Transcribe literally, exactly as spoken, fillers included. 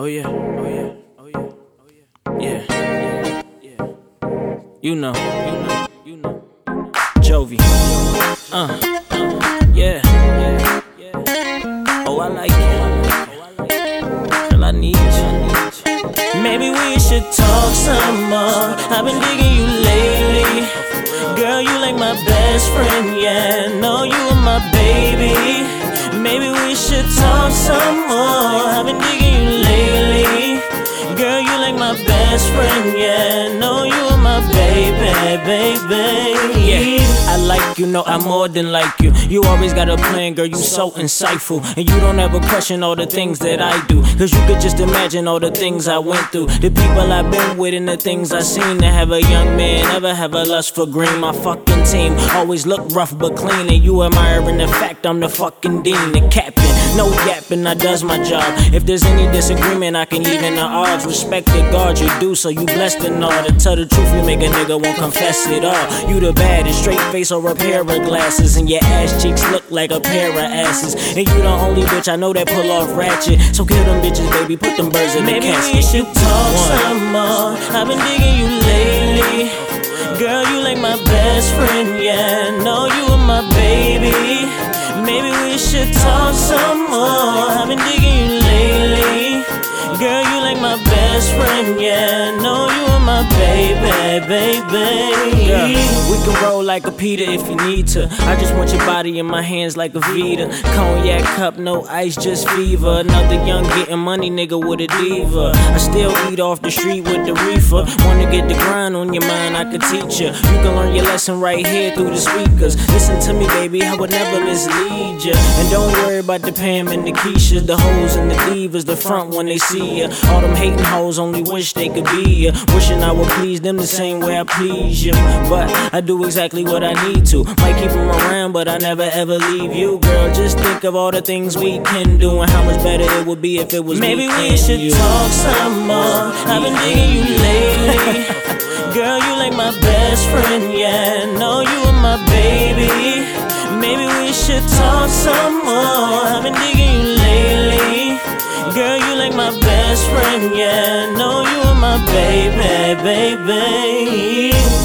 Oh yeah, oh yeah, oh yeah, oh yeah. Yeah, yeah, yeah. You know, you know, you know. Jovi. Uh, yeah, yeah, yeah. Oh, I like it. Girl, I need you. Maybe we should talk some more. I've been digging you lately. Girl, you like my best friend, yeah. No, you are my baby. Maybe we should talk some more. I've been digging you lately. Girl, you like my best friend, yeah. No, you are my baby, baby. Yeah, I like you, no, I'm more than like you. You always got a plan, girl, you so insightful. And you don't ever question all the things that I do. Cause you could just imagine all the things I went through. The people I've been with and the things I seen. To have a young man, never have a lust for green. My fucking team, always look rough but clean. And you admiring the fact I'm the fucking dean. The captain, no yapping, I does my job. If there's any disagreement, I can even the odds. Respect the guard you do, so you blessed and all. To tell the truth, you make a nigga won't confess it all. You the baddest, straight face or a pair of glasses. And your ass cheeks look like a pair of asses. And you the only bitch I know that pull off ratchet. So kill them bitches, baby, put them birds in the casket. Maybe we should talk some more. I've been digging you lately. Girl, you like my best friend, yeah. No, you are my baby. Maybe we should talk some more. I've been digging you lately. Girl, you like my best friend, yeah. No, you are my baby, baby. Yeah. We can roll like a pita if you need to. I just want your body in my hands like a Vita. Cognac cup, no ice, just fever. Another young getting money nigga with a diva. I still eat off the street with the reefer. Wanna get the grind on your mind, I could teach ya. You can learn your lesson right here through the speakers. Listen to me, baby, I would never mislead ya. And don't worry about the Pam and the Keisha, the hoes and the divas, the front when they see. All them hating hoes only wish they could be. Wishing I would please them the same way I please you. But I do exactly what I need to. Might keep them around, but I never ever leave you. Girl, just think of all the things we can do. And how much better it would be if it was me and you. Maybe we should talk some more. I've been digging you lately. Girl, you like my best friend, yeah. No, you are my baby. Maybe we should talk some more. I've been digging you lately. Girl, you like my best friend, yeah. No, you are my baby, baby.